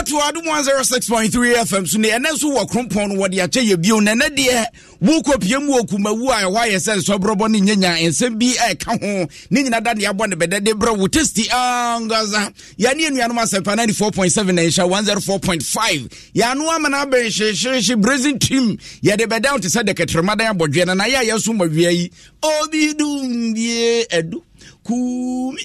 To 106.3 FM so ne ene so wo krompon no wo de ache ye bio ne ne de wo kopiem wo kuma wu a wa ye sen so brobo ne nyanya ensem bi e ka ho ne nyina da ne abo ne bedede bro wo testi angaza ya ne enuanom asefa 94.7 na insha 104.5 ya no amana be shi brazen team ya de bedown to said the ketremadan abodwe na ya yesu mawie yi obi dum die edu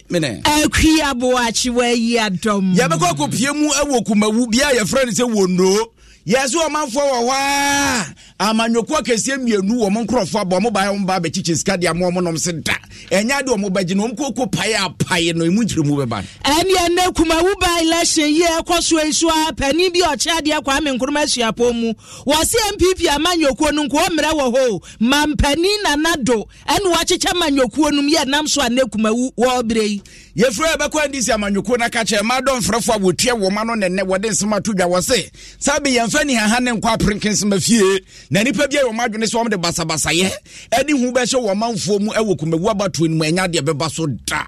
mene akwa boachi wa yi adom ya beko kopiemu awokumawu bia ya friend se wono yesu omanfo wo wa amanyokwa kese mienu wo monkrofo abo mo ba ho ba be chichi ska dia mo nom se da enya de mo bagine om koko pae apae no emu jirimu beba enya na kumawu ba election ye kwaso isu a pani bi ocha de kwa menkroma asuapo mu wo se mpp amanyokwo nu nko mra wo ho mampani nanado enu wa chiche amanyokwo nu ye nam so na kumawu wo brei ye frɛ bɛkɔ ndisi amanyokwo na ka kyɛ ma don frɛfo abotue wo ma no nenne wo de nsema to dwa wo se sabe ye mfa ni haha ne nkwa prinkensema fie na nipa bia wo madwene so wo de basabasa ye ani hu bɛ hye wo manfo mu awokumawu abato ni mu anya de bɛba so da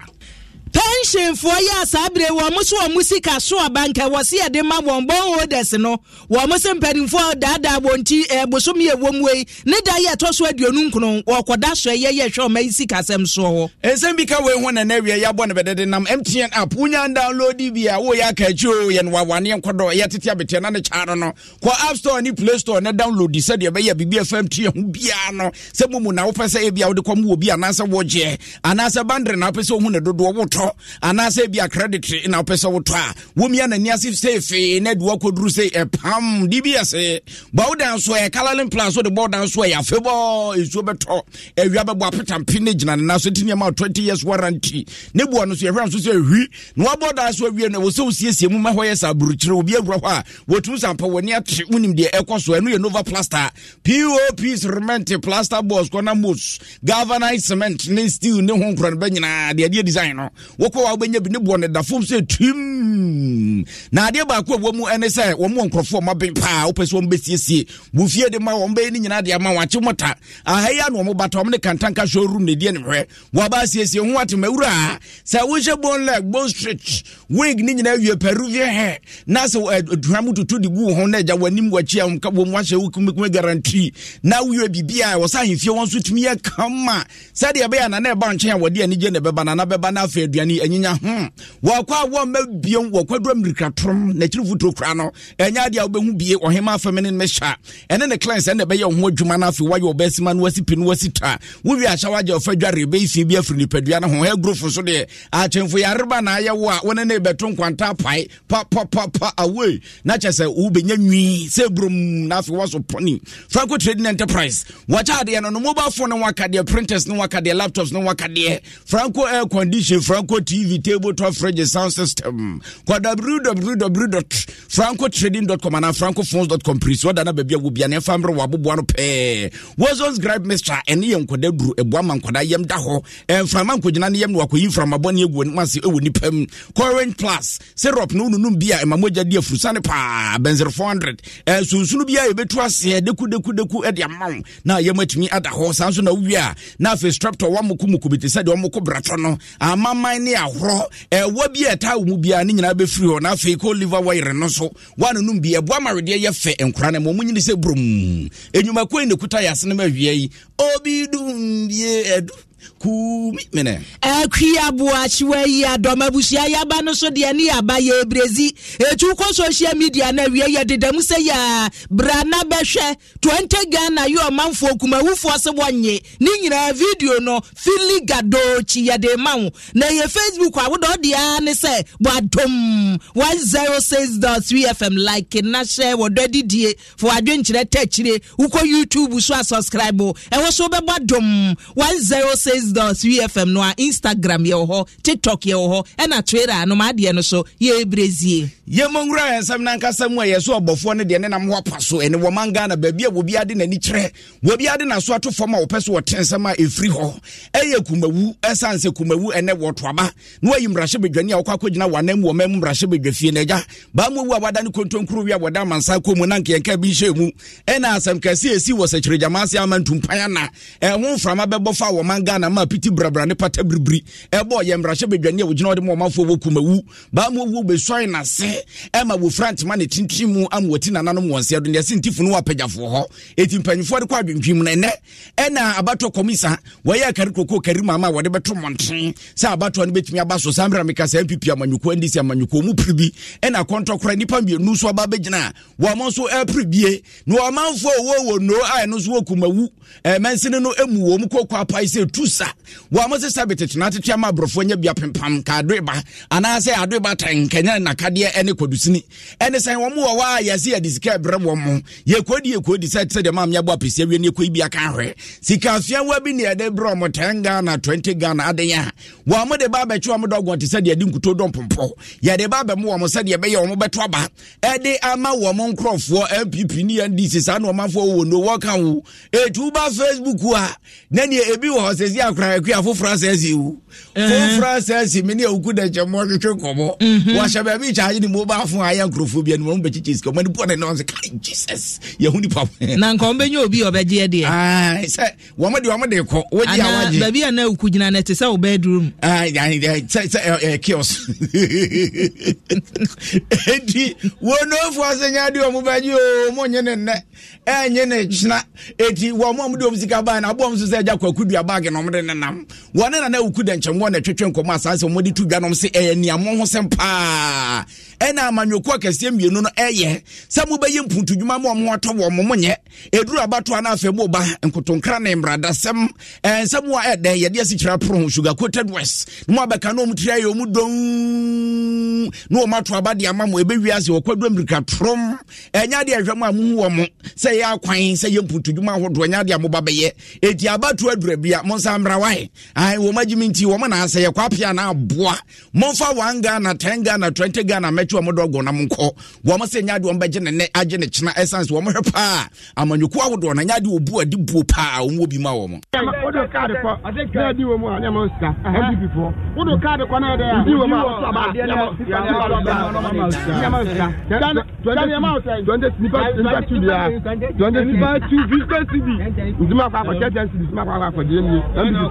pension for ya sabre wo mo so mo sika so abanka wo se de ma won bon holders no wo mo se mpanimfo dada bonti bosom ye wo mu yi ne da ye to so aduonu nkron wo koda so ye hwe o mai sika sem so ho ensem bi ka we ho na na wie ya bo ne bedede nam MTN app unya download bi a wo ya ka chio ye no wawane nkodo ye tete abete na ne charo no ko app store ni play store ne download se de be ya bibi fm tie ho bia no se mumu na wo pese e bia wo de kom wo bia na se wo je anase bandre na pese wo hu ne dodo wo and I say be a credit in our person would try women and yes if safe network would do say a palm dbs bow down so a coloring plans with the board down so a favor is over top a rubber bucket and pinage and now sitting about 20 years warranty no one was around to say we no about us where we are no so see a woman who is a brutal will be a roha what was up when you're winning the echoes when you Nova Plaster POP cement plaster boss gonna moose galvanized cement and steel no home from Benina the idea designer woko wa benye bi ne bo ne da fom se tim na ade ba ko wo mu ene se wo mu nkrofo ma ben pa wo pese wo mbesiesie wo fie de ma wo mbe ni nyina de ma wa che mota ahaya no mo batom ne kantanka showroom ne die ne hwe wo ba siesie ho atemawura se wo je bon leg bon stretch wig ni nyina wie peruvian hair na se aduamu tutu de gu ho na ja wanim wa chia wo mu ahye wo kume guarantee na wo ye bibia wo sa hifie won so tumi ya kama se de be na na ba nche ya wo de ani je ne beba na beba na afa yani anyanya ho wakwa wo mabion wakwadru amerika trom na kiri futro kra no enya dia obehu bie ohema famine mesha ene ne clients ene be ye ho adwuma na afi wa ye obesima no wasipi no wasita wo wi ahya waje ofadware be ifi bi afri nipadua na ho he grofo so de achemfo ya reba na aye wo a wona ne beto nkwanta pai pa pa pa away na chese wo benya nwi se brum na afi wo so poni Franco Trading Enterprise wacha de no mobile phone no waka de printers no waka de laptops no waka de Franco air condition Franco TV, tabletop, fridge, sound system. Kwa www.francotrading.com and francophones.com. Please, what another baby will be an infamous wabu buano pay. Was on scribe, Mr. and Yam Kodebru, a woman Koda Yam Daho, and Framan Kojanan Yam Waku from Abonye Gwen Masi Ewinipem. Current plus, Serop Nunumbia, and Mamoja Dia Fusanepa, Benzer 400, and Susubia, Betuas, Deku, at Yamam. Now you met me at the horse, Sansuna, now if a strap to Wamukumukubi said Wamuko Bratono, and Mamma. Ni ahro wabi eta umubia ni nyina be free ho na fe ko liver wire no so wanu num bia bo amarede ye fe enkura na mo munyini se brum enyuma ko ni kuta yase na mawie yi obi dum bie edu Kumine. Kuya buachiwe ya doma bushia ya bano so diani ya ba ye brezi. Chuko social media na wye ya dedamuse ya brana beshe. 20 Ghana yu amanfo kuma ufu asewanye. Ninyi na video no fili gadochi ya demau. Na ye Facebook wa wudo diane se. Wadum. 106.3 FM like na share wadwedi die. For adwen chile te chile. Uko YouTube uswa subscribe. Ewa sobe wadum. 106.3 FM no Instagram ye ho, TikTok ye ho, ena Twitter no ma de no so ye brezie. Ye mongra ensam na nka samu ye so obofo ne de ne nam ho paso ene wo manga na ba bia wo bia de na ni kire. Wo bia de na so atofo ma wo pese wo tensam a efri ho. Eye kumawu, esanse kumawu ene wo toaba. No ayi mrahye bedwani a okwa kwogina wanam wo mam mrahye bedwafie na ja. Ba mowu abada ne kontonkru wi aboda mansa ko mu na nka enka bi hwemu. Ena asam kase esi wo sakire jamase amantumpan na. Eho mframa bebo fa wo manga na ma piti brabra ne pata bribri ebo ye mrahye bedwani a wogina ode mo mafo wo kumawu. Ba mowu be soin na se Emma will French man it mu am what in anonymous one said in the Sintifun Wapaja for her, 18 penny for the quadrim Pimene, and abato commissa, where I can cook Karimama, whatever to Montre, Sabato and Betmia Basso Sambra Micas MPP, Manuko and this Manuko Mupribi, and a contract Ranipambi, Nuswa Babajana, Wamonso El Pribie, no amount for woe, no I no Swokumawu, a Manson no Emu, Mukoka Paisa, Tusa, Wamos Sabitet, Natama Brofonia Biapimpam, Kadreba, and I say Adreba Tank, Nakadia. Ene kodusini ene san wo mo wa ya se ya disika brem wo mo ye kodi said se de mam ya bo apese wi ne koyi bia kan hwe sika afia wa bi ne de bro mo 10 Ghana 20 Ghana aden ya wo mo de ba ba chi wo mo dogon te se de nkuto don pompo ye de ba ba mo wo mo se de be ye wo mo beto aba e de ama wo mo nkrofo MPP ni NDC sa na wo mafo wo no wo kan wo e tu ba Facebook wa na ne ebi wo se si akran akua fo francis wu fo francis mi ne oku de jemo twetwe komo wa sha ba bi cha ni mobile phone ayan crofobia ni won be chichis ko mani pone na Jesus ye huni pap na nka on be nya obi obegye de ah say wo mo de ko wo di awaje baby ana ukugina na te say wo bedroom ah say chaos edi wo no fu asenya de o mo bagye o mo nye ne ne enye ne china edi wo mo amde o msika ba na bom so say jakwa kudua bag na o mo de nenam wo ne na ukuda nchemwo na twetwe nkomo asase o mo di tudwanom se eniamo ho sempa ena amanyokwa kase mienu no eye se mo baye mpuntu dwuma mo mo to wo mo nye eduru abato ana afa mo ba nkotonkra na mrada sem ensem wa ede ye de asikyira pro sugar coated west mo abeka no mutria ye mo don no mato abade amamo ebewiase okwadru amerika trom enya de ahwam amu wo mo se ye akwan se ye mpuntu dwuma hodo enya de amoba beye edi abato adurabia mo samra wae ai wo magimi nti wo mo na ase ye kwapia na aboa mo fa 1 Ghana 10 Ghana 20 Ghana metu amodogo na monko wo mo se nya de wo bagye ne agye ne kyena essence wo mo hwepa amanyuko awodo na nya de obu adi bu pa wo bi ma wo mo odo card ko ade ka di wo mo anya monster MPP fo odo card ko na ade di wo ma ba ade na monster dan dan ya ma outside don the nipa two visa city ndima kwa kwa chance ndima kwa kwa je ni MPP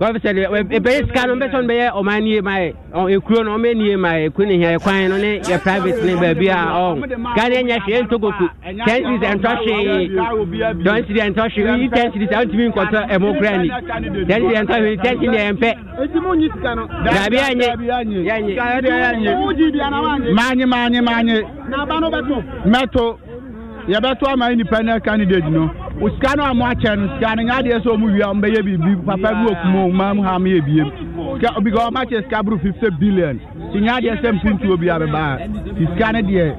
Obviously, a base card on person bear or my near my or a crown or many my queen here, crying on it, your private labor be our own. Guardian, yes, to go to Tensis and Toshi, don't see the Antoshi, you can't see the ultimate quarter and more granny. Then the Antoshi, Tensin and Pet. Mani, Nabano Metal. You better am independent candidate, you know. We scan our match and scanning ideas so we are maybe Papa Book, Mam Hammy, because matches Cabru 50 billion. Signadia same thing to be a bar. He's Canadian.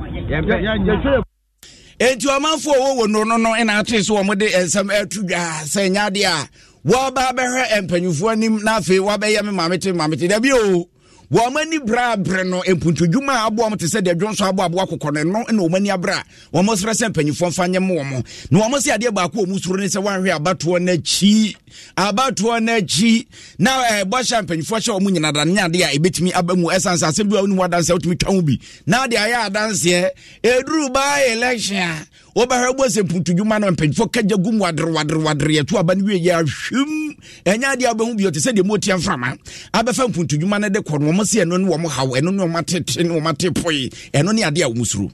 And to a man for no, and I trace one with some air to Saynadia. Wababa and Penny for him, Nafi, Wabayam, Mammy, Mammy, W. Wamani bra breno empuntu juma abu amu tese de jonso abu abu akokone no eno wamani abra wamo sra sempenyu fonfanye mo wamo no wamo si ade ba ko omusuro ne se wanhwe abatuo na chi na bo champagne fo hye omu nyina da nya de ya ebetimi abamu esansa asem bi wonu wadanse otimi twa ho bi na de aya adanse eduru ba election obahwe bo sempuntu juma no empenyu fo kaja gum wadre etu abani wie ya hwim enya de abamu bi otese de motia mframa abefa mpuntu juma na de kono mo se eno ne wo mo hawo eno ne o matete ne o matepoi eno ne ade a wusuru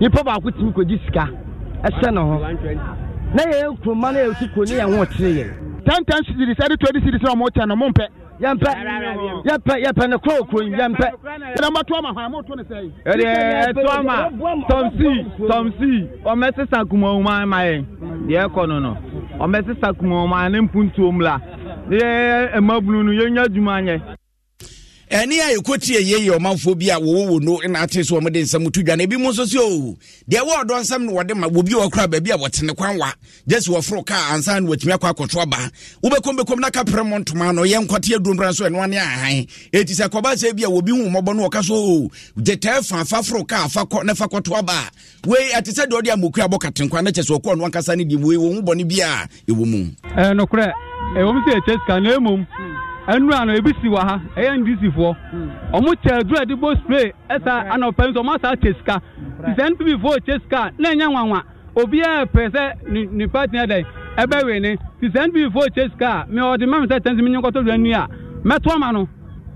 Nipa ba ko timi ko disika ese na ho na ye nkroma na ye siko ni ye ho tire ye 10 cities 20 cities na mo cha na mo mpe ye pe na ko okun ye mpe na ma to ma hwa mo to ne sei e to ma tom si o mesi sakuma o man mai ye ko no no o mesi sakuma o man ne mpuntu o mla ye emabunu no ye nya dwuma anye Eni ayo koti ye yo manfobia wo no na ateso o mde nsam tudwane bi mo soso o de wo do nsam no wode ma obi wo kra ba bi a wotene kwanwa just wo fro ka ansan wo timi akwakoto aba wo bekom na ka premontoma no ye nkote adumbra so eno ane ahan eti se koba se bi a obi hu mobo no okaso o de tefa fa fro ka fa ko na fa koto aba we eti se de odi amoku abokatenkwa na chese okwo no ankasa ne di we wo hu bone bi a ewo mu no kra ewo mi se chese kan emum enura no ebisi wa ha eya ndisi fo omo chedru edi bo spray eta anopen so ma sa cheska send people vote cheska na nya nwanwa obi e pese ni partner dey ebewe ni send people vote cheska me odi ma me say tenzi me nkoto do anu a meto ama no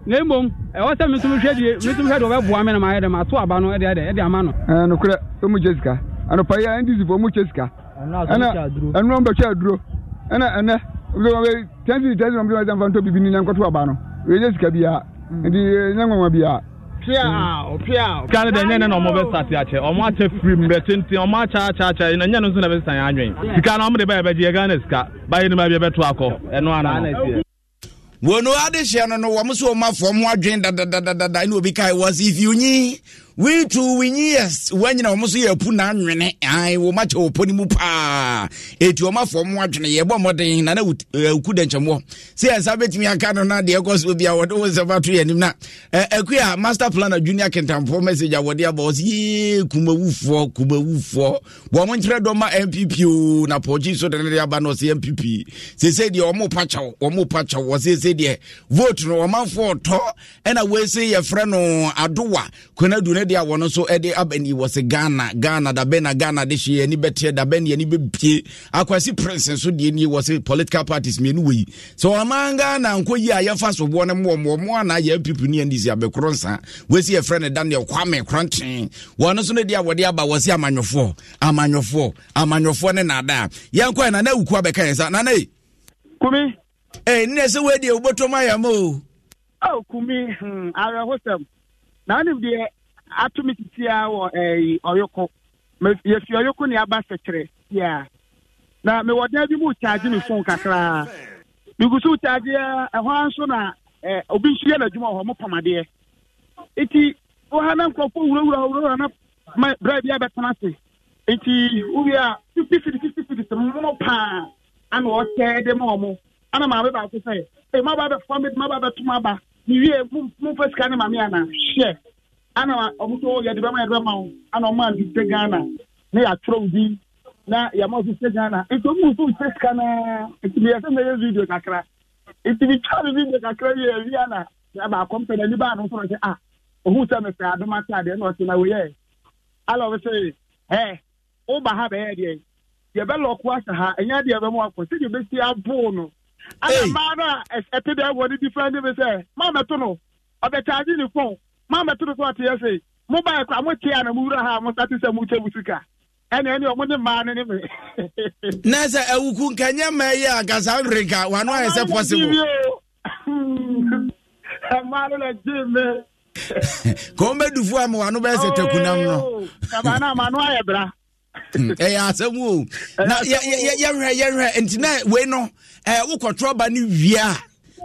na emom e wo se me tum hwedi oba bua me na ma yede ma to aba no e de ama no no kure omo cheska anopa ya ndisi fo omo cheska anu mba chedru ana we tenzi mbi wa zanfanto bibini nyankoto abano we just kabia ndi nyangwa bia pia Canada nene no mo be start ya che o mo acha free mbetinti o mo acha ina nyano nso na be san anwen sika na o mo de ba ba je ga na sika ba yin ma bia beto akọ eno ana wono ade hye no wo mo so ma fom ho adwen da no obi kai was if you nyi we two years when na omo so ye pu na nwene ai wo ma che oponi mu pa eti o ma fom adwene ye bo moden na ukuda nchemwo se ensa betimi aka no na de ekos obi a wo do zavato ye nim na akua master planner junior kentampo message a wo de about ye kumawufo wo mo nkyere do ma mpp na poji so de ne aba no se mpp se say de o mo pacha wo se de vote no o manfo to e na we say ye frɛ no adowa kona du dia wono so edi abani was Ghana da bena Ghana de hye ani betie da bena ani bebie akwasi prince so de ni was political parties me nu we so amanga na nko yi ayefa so bo ne mo ana ya pipu ni ndisi abekronsa we si e friend Daniel Kwame Kronten wono so ne dia wode aba was amanyofo ne nada yanko na na wuku abeka yesa na nei kumi ne se we de obotoma ya mo kumi ara hosam na nim de atumitia wo oyoko me yefi oyoko ni aba sekere ya na me wodna bi mu charge ni phone kakra bigusu charge ho anso na obi nsuye na dwuma ho mopamade eti wo hanan kwofo wura na bra bia betana se eti ubi a 50 mo pa ana o tede mo mo ana ma ba ko sai e ma ba format ma ba tuma ba ni wie mu first kan ma me ana share ana omuto ya deba na drama ana man di tegana na ya trouble na ya mo di tegana e to mu fu teska na e ti ya send ya video kakra e ti challenge video kakra ya riana na ba company ni ba no so say ohu se me say adoma ta de na o se na we ye ala we say o ba ha be ye de ye be lock wa ha enya de be mu akọ se de be si abo no ana ma na e ti de go di different be say ma me to no o be charge ni phone mama to report here say mobile kwa mo tia na mura ha mo start say mo chebu sika ene o mo ne ma ne me na say awuku nkanya ma ye agasa nrika wanu aye say possible amalo na jime kombe dufu am wanu be se takunam no na manu aye bra Hey, I said, woo. Yeah, and we know, we control by New Year.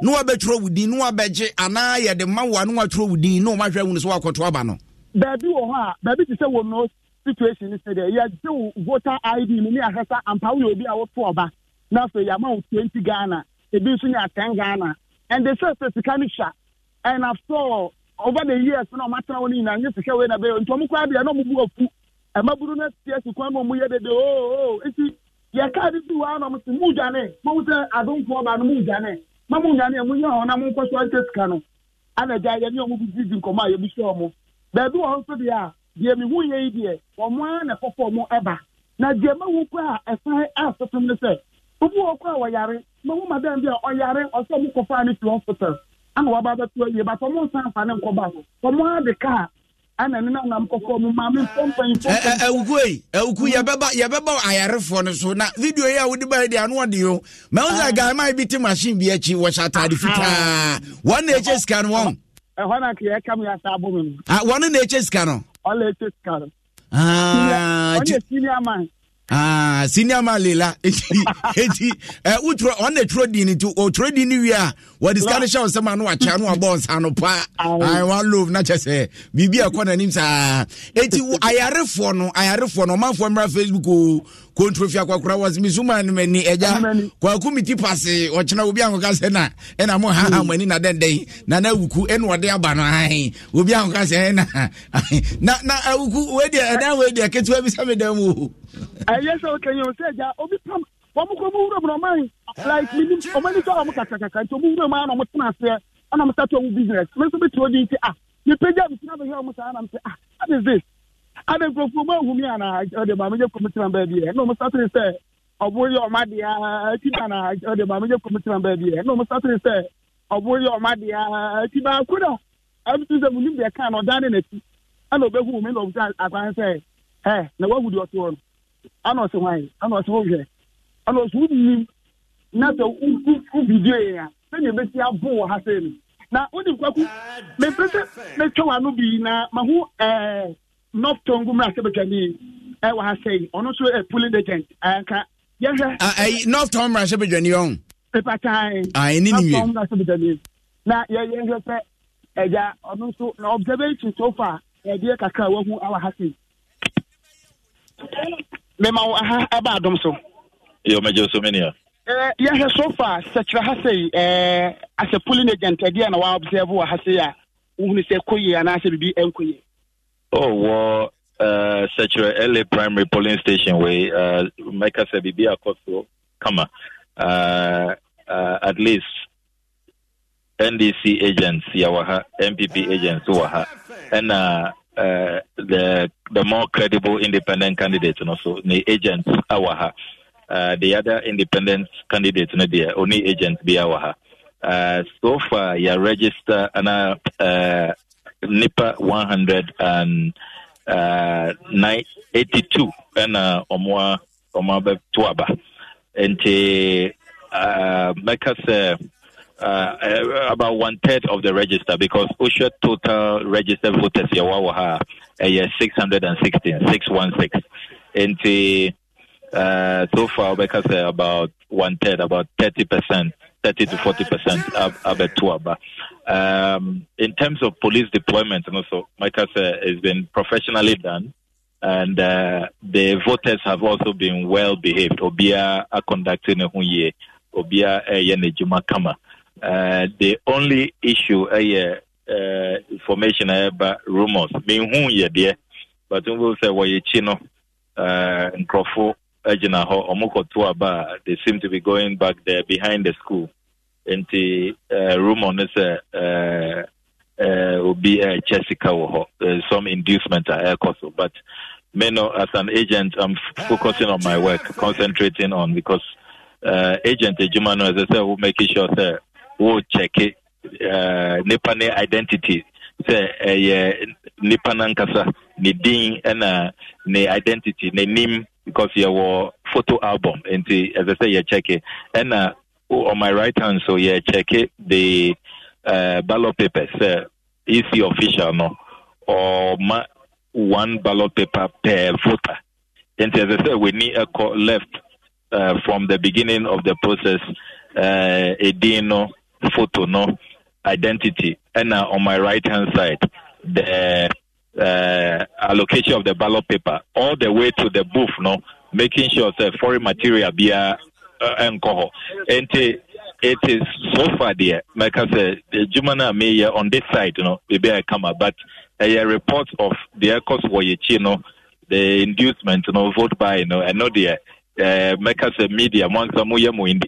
No, I bet you didn't know about it. And I had the man one who threw with the no matter when it's walk or Trabano. Baby, oh, baby, to say, well, no situation is today. You do voter ID, Mini Ahasa, and Paul will be our foreback. Now, so you amount 20 Ghana, the business at 10 Ghana, and the surface is coming shot. And after all, over the years, no matter how many, and you can go in a bay, and Tomokabi, I don't move up. And my brunette, yes, you come on, we had the oh, it's your card is too hard. I'm a Mujane, Moser, I don't call about Mujane. Mamujane, and we are on a Monkos Cano. And a guy, and you're moving Koma, you'll be sure. There do also be a dear me, who ye dear, or one for four more ever. Now, Gemma will cry as I asked from the set. Who will cry or Yare, no, Madame, or Yare, or some who find it to officer. I'm about to tell you about almost half an hour. From one the car. Ana nina namkofo mama mfompa info ewu yabeba ayarefo no so na video ye a wodi ba de ano de yo me unza guy my bit machine bi achi wo shatade fita one nature scan one e hwana ke e kam ya sabo me one nature scan no all nature scan senior man lela eti utro on the trading into o trading ni wia what is kind of show some man wa cha no abon san no pa I want love na chese bibia ko na nim sa eti ayarefo no manfo mra Facebook o control fia kwakura was mizuma no mani eja kwakumiti pase o chena obi anko ka se na e na mo ha mani na denden na na wuku e no de aba no han obi anko ka se na awuku we de na we de ketu abi sa me dem o. Yes, okay, you said that. Obi Pam, Wamuka, like me, or many times to move a man on what master, and I'm starting business. Let's be told you, you pay up another helmet, and I'm saying, what is this? I don't go for well, whom I heard about your committee on baby, and almost after they say, or worry or my dear, Tibana, I heard about your committee on baby, and almost after they say, or worry or my dear, Tibana, Kuda. I'm just a woman, they can't or done in it. I know the woman of that, I can say, hey, now what would you want? I know so why. Not the who video. Then you make your bow has him. Now only Kwaku. Me present. Me show anu bi na mahu not tongu mrasebe jani. I was saying. Ono so a pulling agent. Anka. Yes. I not tongu mrasebe jani on. Paper time. I need you. Not tongu mrasebe jani. Now you say. Eja ono so na observation so far. Eja kaka wahu I was saying. Memo aha aba dom so yo mejo so menia yeah so far such a say as a pulling agent dia na wa observe wa hase a uhunu se koyi ana ase bi enkoyi oh wo such a LA primary polling station way make us a bi akoso kama at least NDC agents ya wa ha MPP agents wa ha and the more credible independent candidates, and also the agents awaha. The other independent candidates, no the only agents be awaha. So far, you register ana NIPA 182 and omwa be tuaba. Enti make us. About 1/3 of the register because Usha total registered voters Yawawaha 616, 616. And so far because about 1/3, about 30%, 30 to 40% abatuaba. In terms of police deployment and also Micah has been professionally done and the voters have also been well behaved. Obia are conducting a huye, Obia a yenejuma kama. The only issue information about rumors being who ye dear, but we will say why chino and Crawford Ajina Ho Omokotuaba they seem to be going back there behind the school and the rumor is will be a Jessica or some inducement but me know as an agent I'm focusing on my work, concentrating on because agent Ejumano as I said will make sure that we'll check it. Nipane identity. Say, Nipanankasa, ni ding, and ne identity, ne name, because you were photo album. And as I say, you check it. And on my right hand, so you check it, the ballot paper. Say, is the official, no? Or one ballot paper per voter. And as I said, we need a call left from the beginning of the process, a DNA photo, no identity. And now on my right-hand side, the allocation of the ballot paper, all the way to the booth, no, making sure the foreign material be alcohol. And it is so far there. Like I said, the Jumana may on this side, you know, maybe I come up, but a report of the Ecos Woyechino, the inducement, you know, vote by, you know, and not the make us a media among some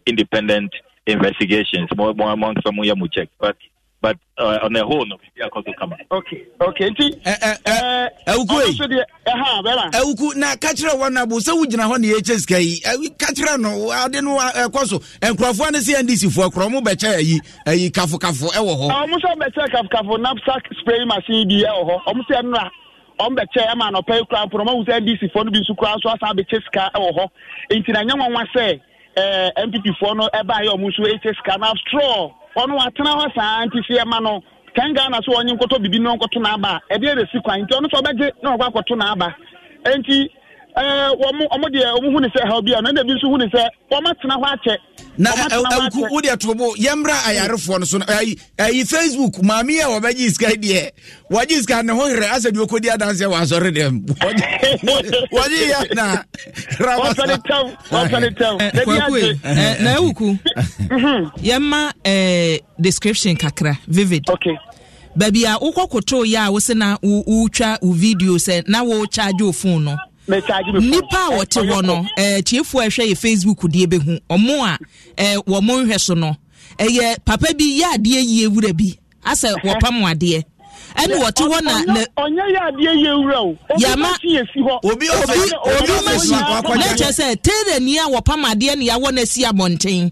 independent investigations, more among some check, but on the whole, no, we are going to come. Okay. Na kachira wana busa wujina honi HSK. Kachira no adenu kwaso. Enkrofo ane CNDC fo kromo beche yi kafu ewo ho. Omuso beche kafu knapsack spray machine bi ewo ho. Omuso enra on beche e ma no pay kra promo wo CNDC fo no bi su kra so asa beche sika ewo ho. Enti na nyanwanwa se MPP fo no e ba ye omuso HSK na straw. Onu atena ho saa ntisie ma no kanga na so onyi nkoto bibi no nkoto na aba e de resi kwan nti onu so beje na ogwa koto na aba enti omo de omo hu ni se ha bia na de bi so hu ni se wo matena ho ache na aku wo de atobo yemra ayarefo no so ayi Facebook maami e wo beje iska de waji iska ne ho hre asa de okodi adanse wa asore dem waji ya na what's on the town na uku yemma description kakra vivid okay baby a ukokoto ya wo se na utwa video se na wo charge o phone no nipa wote wono chiefo ehwe ye Facebook die behu omo a wo mo hweso no eye papa bi ya die ye wura bi asa wo pam ade ene wote wona onye ya die ye wura o obi ma si akwa leche se tere ni a wo pam ade ne ya wona si abonten ene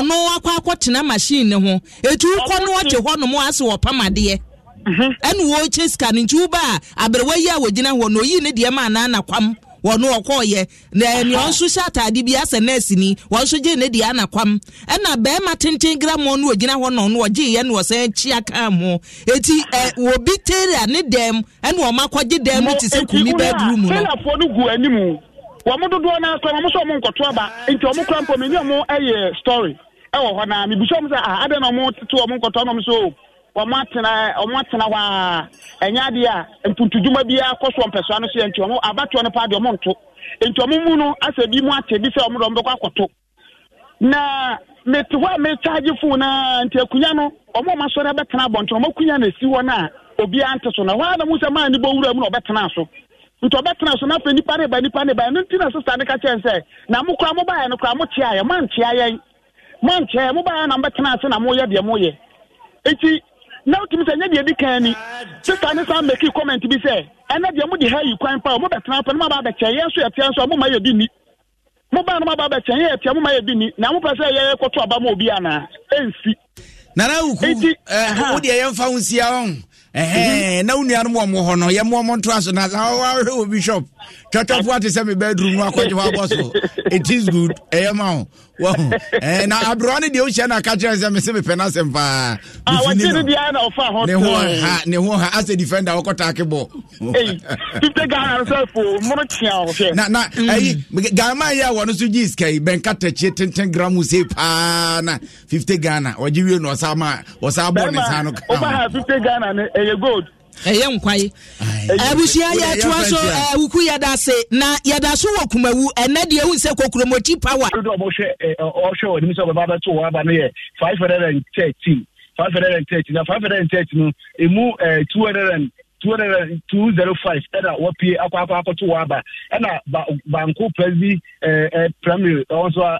ono akwa akotena machine ne ho etu ko no oche ho no mo asa wo pam ade and wo chase kan ntu ba abrewa yi a wogina ho no yi ne de ma na nakwam wo no okoye na eni onso shatade bi ase nurse ni won so je ne de anakwam e na be ma tenten gram no wogina ho no no oje ye no se chia kan mo eti wo bi tere ne dem and wo makwaje dem ti se kumi bedroom no telefone no gu animu wo mododo na aso mo so mo nkoto aba enti omo krampo me ni omo eye story e wo ho na me biso mo se ah ade na omo tetu omo nkoto no so omatena wa enya de a mpuntuduma bia koso mpeswa no so enti omo abato no pa de omo nto enti omo mu no asa bi mu ate bi se omo do mbekwa akoto na metwa me charge fu na enti akunya no omo masore betena bonto omo kunya na si wona a obi ante so na wa na mu se ma ni bo wura mu na obetena so nto obetena so na pe nipa ne ba no ntina so sa ne ka chense na mu kra mo ba ye no kra mo tia ye man tia ye man tia mo ba na mbetena so na mo ye de mo ye enti now to me say na dey di kan ni sister ni say make comment bi say na dey mo di high kwan pa mo betra pa no ma ba cheya so ya tia so mo ma ye bi ni mo ba no ma ba cheya ya tia mo ma ye bi ni na mo pese ye koto aba mo bi ana ensi na na uku wo dey ye mfa hunsia on na unuanu mo ho no ye mo monto aso na how bishop toto what is me bedroom no akwaje wa boso it is good ma wow na abroni de o che na ka kire se me se me penasem pa ah what you do na ofa hot ne ho ha as a defender o kota akebo eh 50 Ghana self o mo chiao she na eh Ghana ya wo no so ji sky benkata che 10 gram se pa na 50 Ghana o ji we no o sa bo ne sa no ka o ba ha 50 Ghana ne eh good eya nkwaye abusia ya twa so wuku ya da se na ya da so wakumawu ene de hu se kokromoti power do mo hwe o hwe ni so baba to wa ba no ye 513 na 513 no emu 205 era wapi akwa to wa ba na banko prezi primary also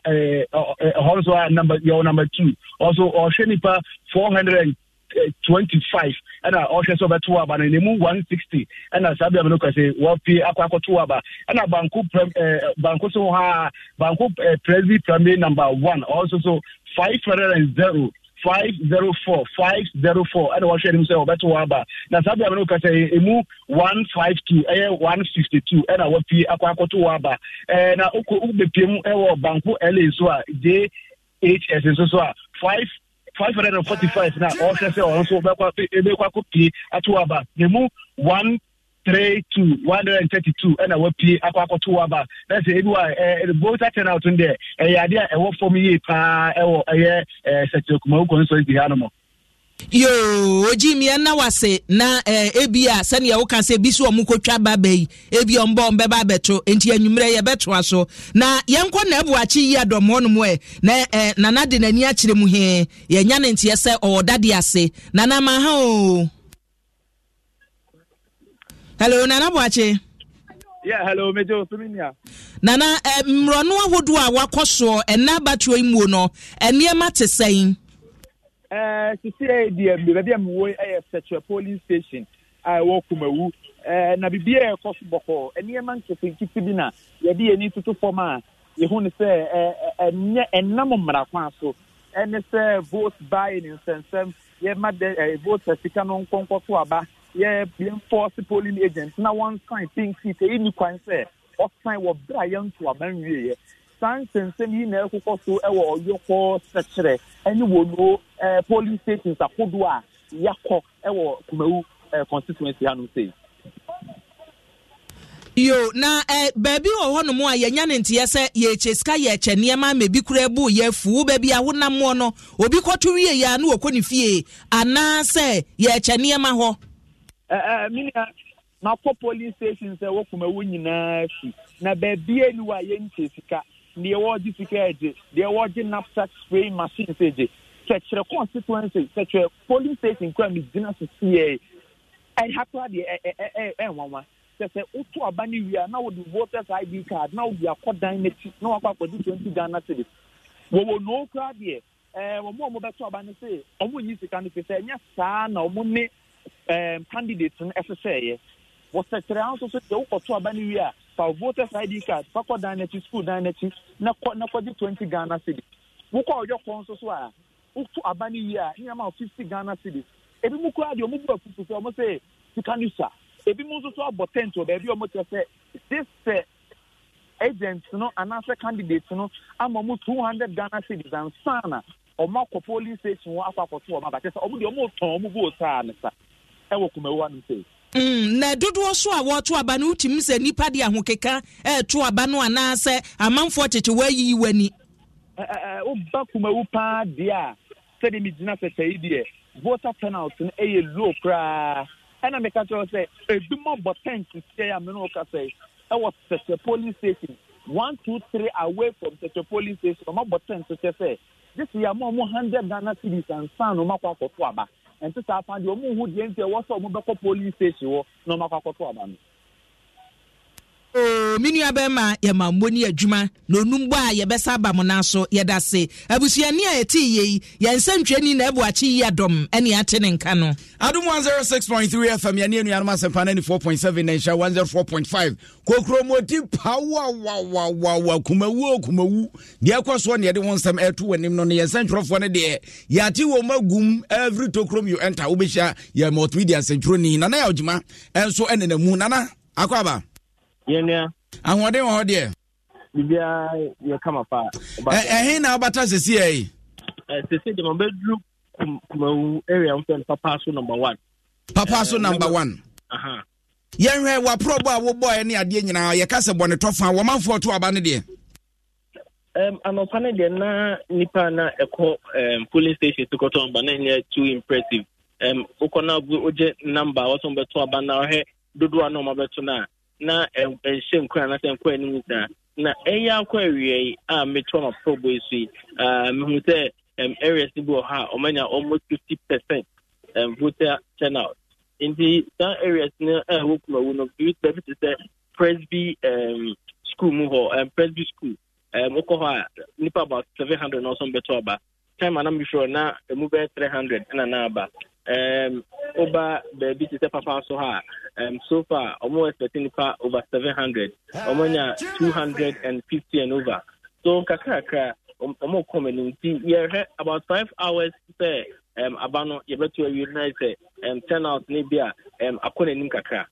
number your number 2 also o hwe ni pa 425 and I also saw that two about 160 and I said I'm going to say what pay akwa two about and a banko so ha banko prezi primary number 1 also so 504 and I was sharing myself that two about now said I'm going to say emu 152 162 and I what pay akwa two about and I be pm banko ele so JHS so 545 now. Also, we have to pay at Waba. Nemu 1. 32,132 and I will pay Aquaco to Waba. That's it. Both are turned out in there. A idea, a work for me, a year, such a Kumoko, so is the animal. Yo, Jimmy, and now I say, na Abia, Sanya, can say Bisu Muko Chaba Bay, Abion Bomb Baba Betro, and Tianumre Betroaso. Na Yanko Nebuachi Yadom Monumwe, Nanadin and Yachimuhe, Yanyan and Tiasa or Daddy Ase, Nana Maho. Hello, Nana Buachi. Yeah, hello, Major Suminia. Nana, Mronua Wodua, Wakoso, and Nabatu Imuno, and Mia Mate saying. She said, "Dear, maybe I'm going to a police station. I walk from a wood. Now, be a possible. Any man to think it's been a year need to form a. You want to say a number of council and it's a vote buying and some. Yeah, my vote has become on Concoaba. Yeah, being forced polling agents. Now, one kind thinks it's a new kind say, what kind of Brian to a man here. Sans and semi near who also or your four secretary, and you will know police stations are Kodua, Yako, or Kumu constituency. I don't say yo na baby or one more Yan and Tiasa, ye Cheska, ye Cheniaman, maybe Kurebu, ye fool, baby. I wouldn't know no, or be caught to rear Yanu or Konifie, and now say, ye Cheniamaho. Now for police stations, I walk from a winning. Now, baby, you are in Cheska. The award is the award in knapsack spray machine. Such a constituency, such a polling station, crime is dinner to see a happy one. That's a Utu Abani. We are now the voters' ID card. Now we are caught down. No, about 20 Ghana cities. We will no crowd here. More about Abani say, I will use the candidate. Yes, son, or money candidates in SSA. What's the round of the Utu Abani? We are. For voters' ID card, for dynasty, school dynasty, not for the 20 Ghana cities. Who call your consuls? Who to Abani, in amount 50 Ghana cities. Every Mukra, your Mukra, almost say, you can use her. Every Musu, but 10 to every almost say, this agents, no, another candidates, no, I'm almost 200 Ghana cities and Sana or Marco police station, or Aqua for but it's almost Tom, I will come one say. Na dodo so a wo to aba no timi se nipa de ahokeka e to aba no ana se amanfo tete wa yi wani o ba kuma wo pa de a se de midina se sei de voter turnout no e low kra ana me ka cho se edumo botent se ya me no ka se e wo se polling station 123 away from the polling station ma botent se se this year mo 100 Ghana cities and san no makwa koto aba. And since I found your moon who didn't tell what's up with the police station, no matter what problem. Minia Bema, Yama, Munia Juma, no Numba, Yabesa Bamonaso, Yadase, Abusiania T. Yansen Jenny Nebuachi Yadom, any attending canoe. Adam 106.3 FM, Yanian Yamas and Panani 4.7, and Shah 104.5. Cocromoti Power, wow, Kumawu, the Aquas one, Yadon wants them air two and him on the central for the day. Yati Womagum, every tokrom you enter Ubisha, Yamotvidia Centroni, Nana Ojima, and so ending the moon, Nana Aquaba. Yeah. And what they want here? You come apart. Hey, now, but as a CA, they say the bedroom area and Papaso #1. Papaso #1. Yeah, we're probably boy any idea now. Your castle bonnet off and woman for two abandoned. I'm a panel na Nipana echo polling station to go to Banania too impressive. Okona number or some better abandon here. Do I know my better now? Na same crown as I'm quite na a query a metron of probability. Who said areas to go high or many almost 50% voter turnout. In the areas near Wokma use the Presby school move and Presby school. Okoha nipa about 700 or some better about time and I'm sure now move 300 and an hour. Over the business papa so high. So far, almost over 700, almost 250 and over. So, kakaka, almost common. Here about 5 hours. Say, abano, you better unite. Turnout Nibia, akone kakra.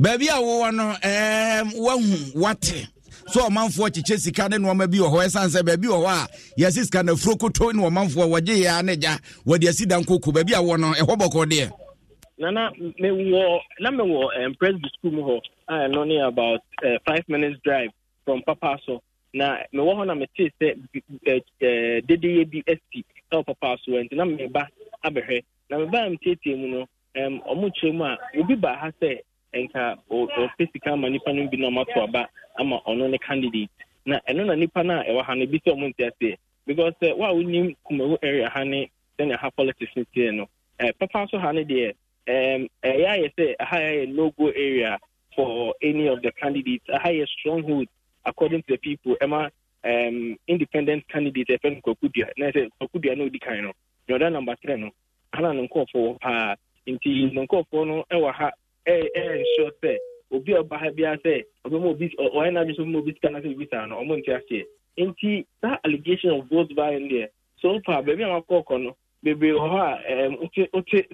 Baby, I want what. So a man for Chessy Caden or maybe or Hoy Sans baby or yes, it's kind of froco tone or man for Waja Neja, where they sit down cook, baby. I want a hobble dear. Nana me wo na me wo press school mu ho I no near about 5 minutes drive from Papa so na me wo ho na me tee say dede bi st na Papa so enti na me ba abehwe na me ba am tete mu no omo kye mu a obi ba ha say enka o physical manipa no bi na mato aba ama ono ne candidate na eno na nipa na e wa ha na bi say omo ntia say because wa unim kumawo area ha ne then ha politics ntia no Papa so ha ne de I say a higher no-go area for any of the candidates, a higher stronghold according to the people. Emma, independent candidate, a friend Kokudia, and I said Kokudia no the kind of. You're that number 3 no. Hana no call for her. Inti no call for no. Ewa ha. Sure say. Obi obahabia say. Obi mo bis or ena biso mo bis kana se bisa no. Omo ntiasi. Inti that allegation of vote buying there. So far, baby, I'm call kono. Baby, it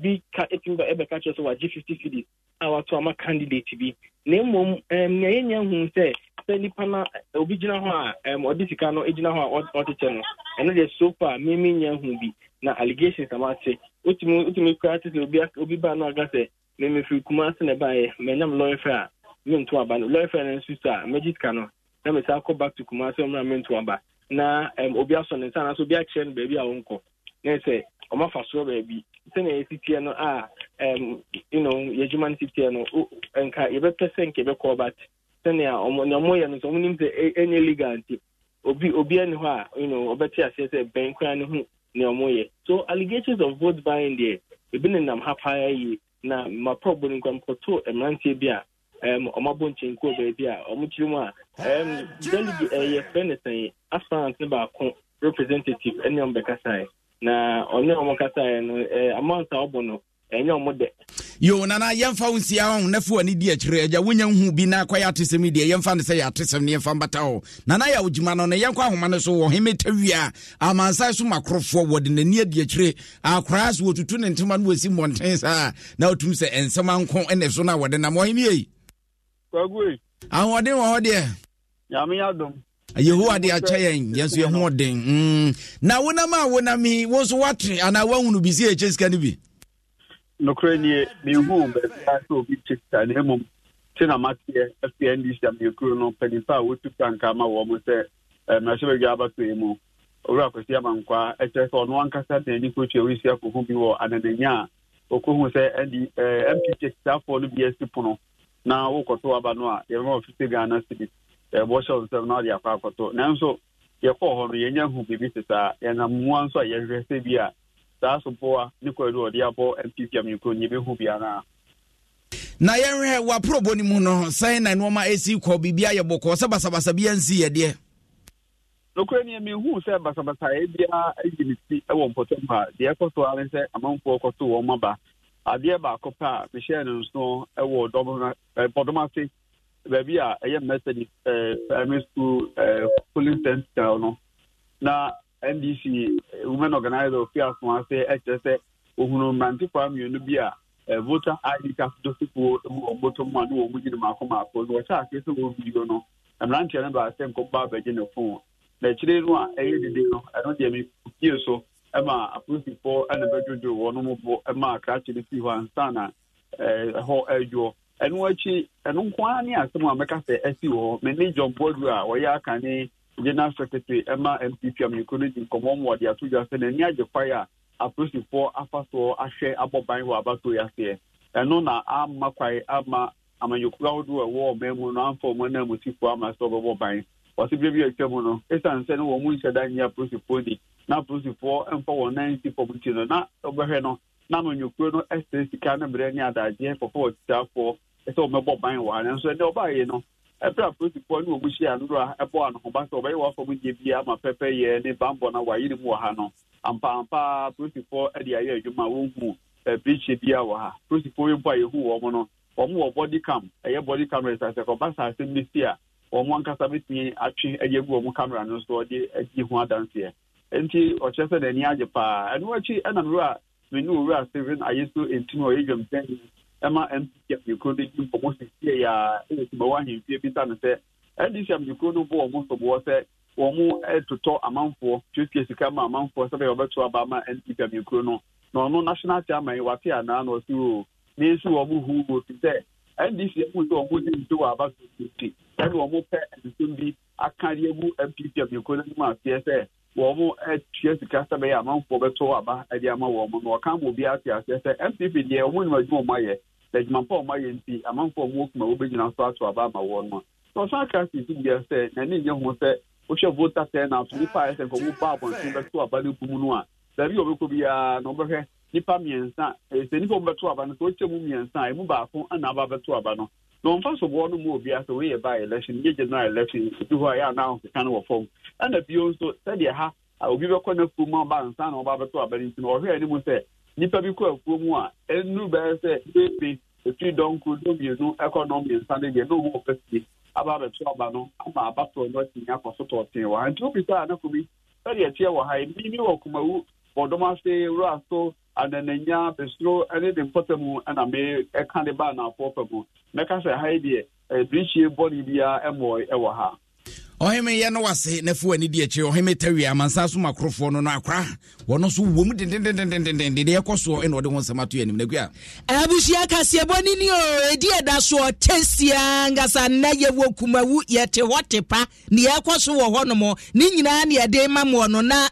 be catch us over G50 cities. Our trauma candidate to be name, who say, Sandy Pana, original, or this can original or the channel. And then so far, Mimi Yang who be now allegations about say, ultimate crisis will be Banagase, Mimi Fukumas and by Menam Lawyer Fair, Mim Tuaban, Lawyer Fair and Sister, Magic Cano. Now, Miss Alco back to Kumasi and Ramen Tuamba. Na obiaso ne sana so bia kyen baby a wonko na say o ma faso baby say na city no a you know yejuman city no enka e be person ke be call but say na omo ye no so munim say any legal anti obi en ho a you know obeti ase say ben kra ne hu ne omo ye so allegations of vote buying there e be nam hapaya ye na ma problem ko mpoto e mantie bia Omabunching Cobia, Omuchuma, your friend saying, Afan representative, and your Becasai. Now, on your Mocasai, amount of Bono, and your mode. You Nana Yan found Sian, Nefu and Idia Treja, women who be now quiet to me, the young fan say, I trust him near Fambatao. Nanaya Ujiman on a young Quamanaso, Himeteria, Amansasuma crop forward in the near dear tree. Our crash would to tune into man with Simon Tensa. Now to say, and someone call and a sona with an amoy. I want him, oh dear. Yammy Adam. You who are the Achayan, yes, you're holding. Now, when I mean, was watching, and I won't be see a chess can be. No crane, new home, I saw bitches and him. Tinamatia, FPNDs, and your colonel Penifa would to Tankama almost a Masha Gaba to him. Oracle Yamanqua, a chess on one cassette, and you could see a who you are, and then ya, or who say, and the empty staff for the BS to Pono. Na wokoto abanoa ye mo ofisi Ghana city workshop se na dia kwa koto nanso ye ko ho no ye nya hu bibi sita ye na muan so ye hwese bia sa so poa ni ko edu odi abo MPP am yiko nyi be hu bia na ye hwe wa probo ni mu no sai na no ma esi ko bibia ye boko se basabasa bia nsi ye de lokreni mi hu se basabasa e bia agility e wo potempa de ko so ale se amanfo ko to wo maba Adia Bacopa, Michelle and Snow, a war, Podomatic, Babia, a young Methodist, primary school, police dance town. Now, NDC, women organizer of Fiasma, say, HSA, Uno Mantifam, Unubia, a voter ID cast to people who bottom one who would be the Macoma, for the attack is a woman, you know, and lunch and by Sam Copa by General Phone. The children were a day, I don't hear me here so. Emma approved for and a bedroom or no more a mark actually and sana a whole edgeo and watching and unquania someone make us a SEO mainly John Bodra or Yakani General Secretary Emma MPP including common what they are to just and near the fire approved for a fast or a share about buying about 2 years here and no ama kwai ama you crowd do a war memo now for one and we see for my sober buying was a baby example it's an send woman said I near proof body. Now, Pussy 4 and 490 for Puccino, not Oberheno, Naman Ukraino, Estes, Canabria, Diane for 4 it's all my buying one, and so no buying. A proud Pussy Point will wish and draw a born who must obey what for we give Yama Pepe, and a bambona, Waidi Mohano, and Pampa, Pussy 4 at the Aya, Juma Wumbu, a breach of Yawa, Pussy Point by who or more body cam, a body cameras as a compass has in this year, or one Casamity actually a young camera and also the Yuma dance here. Enti ochese de ni age pa anu achi enamura menu ura seven ayeso entinu oyedwam ten ema MPP including promotion ya eba wa hinfie bi tanu se ndc am de kono bo omo so bo se omo etoto amanfo twetwe sika ma amanfo se be obeto aba ma NPP am de kono no no national chairman wati ana no so me so omo hu go to say and this year we go do about 50 that omo pe and be akari ebu mpp of economy ma say say omo e tie sikasa be amanfo be to aba e di ama omo no kan mo bi ati ase say mpp de omo ni majumo maye like manfo maye nti amanfo mo kuma obejina so ato aba ma won no so saka si bi say na ni je ho say o she voter turnout ni pa ese ko mo ba bon tin be to aba ni kumu no a Dari obeko bia no bɛhwɛ nipa miensa se nipa obeto aba no so chemu miensa emu ba ko ana aba beto aba no no mfa so bo no mu obi ase we ye by election ye general election to ho ya now se kan wo form ana bio so se de ha obi bɛkɔ na kuma ba nsa na oba beto aba nti no hwɛ ani mu se nipa bi kɔ afuo mu a enu bɛ se be ti don ko do bi no economy nsa de ye no wo pesi aba beto aba no aba abato no ti nya kɔ so to tin wa nti obi sa na ko bi se de tie wo ha ni wo kuma wu Odomase Raso and then Nya Pesro and the Potamu and I may a cannibal now for Pabu. Make us a high dear, a British body beer and boy Ewaha. Oh, him, I know I say, Nefu and Idiot, or him, Terry, and Mansasu Macrophone on Accra. One or so woman didn't the Acoso and other ones about you in the Gua. Abusia Kasiebo, a dear that's what Tessiangas and Naya Wokumawu yet what tepa, near Acoso or Honomo, Ninania de Mamon, na